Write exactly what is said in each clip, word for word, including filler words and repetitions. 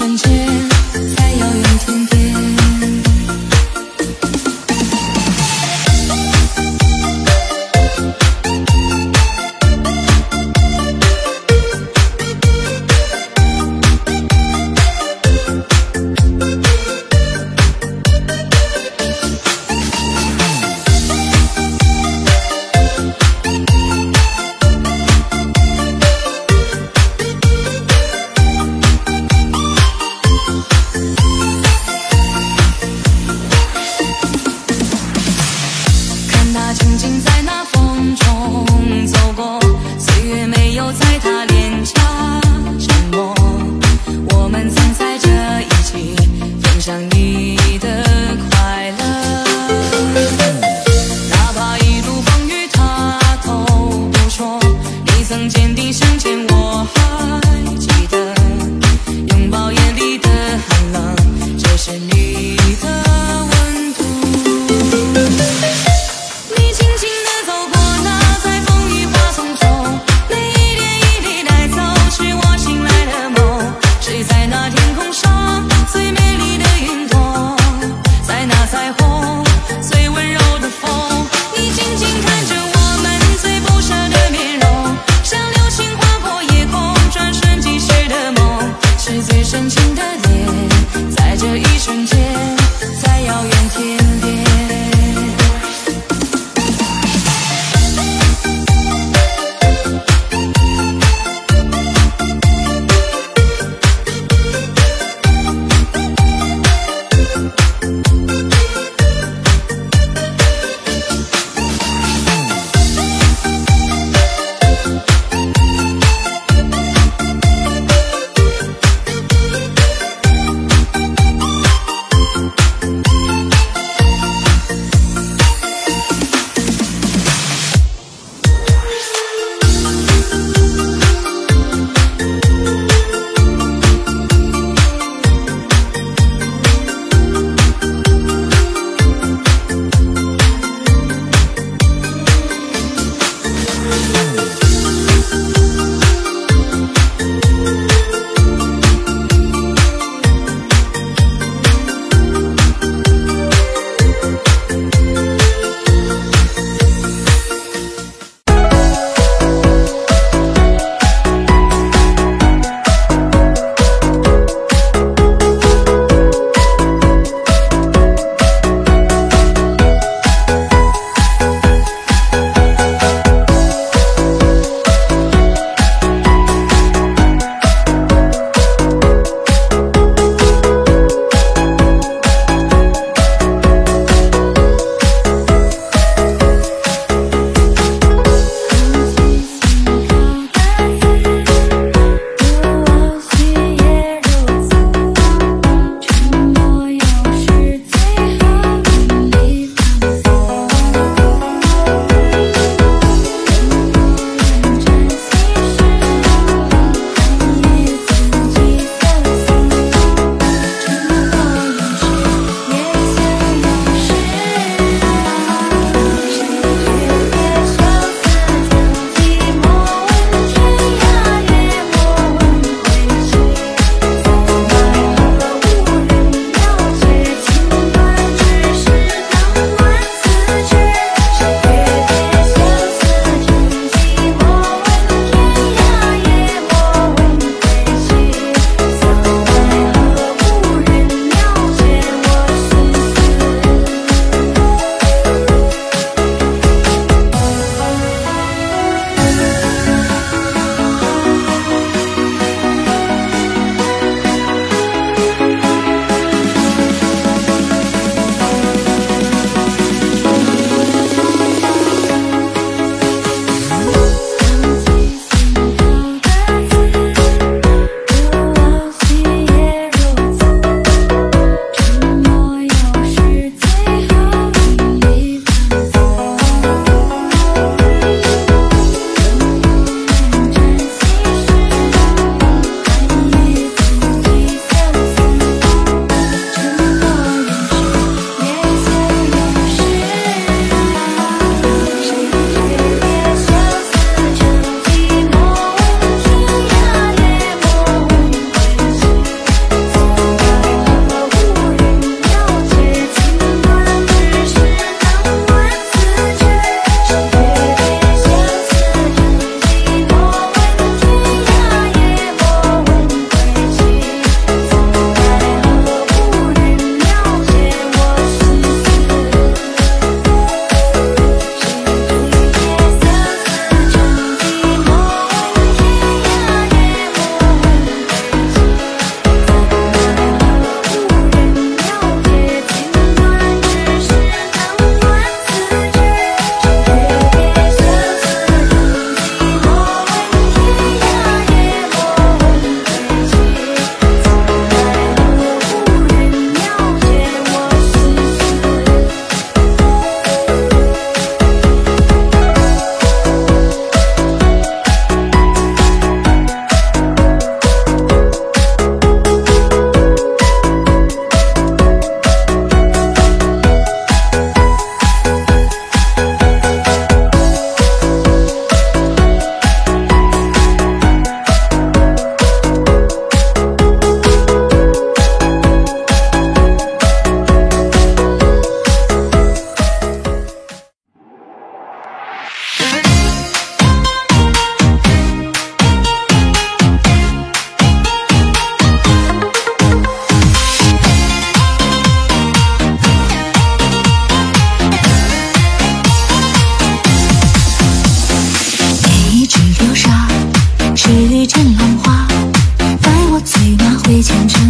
瞬间，才遥远天边。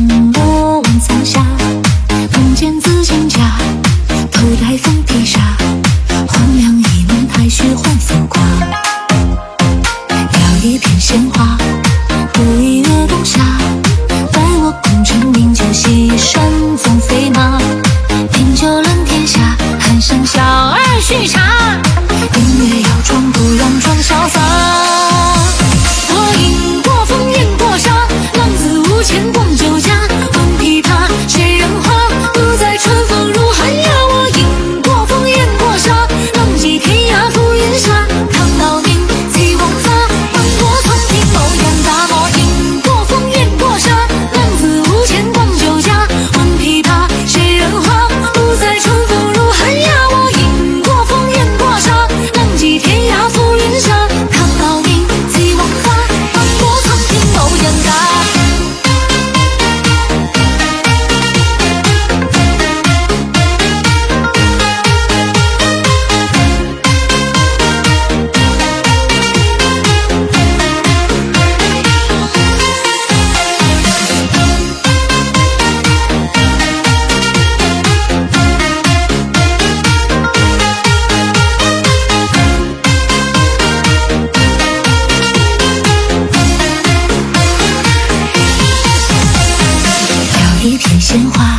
鲜花。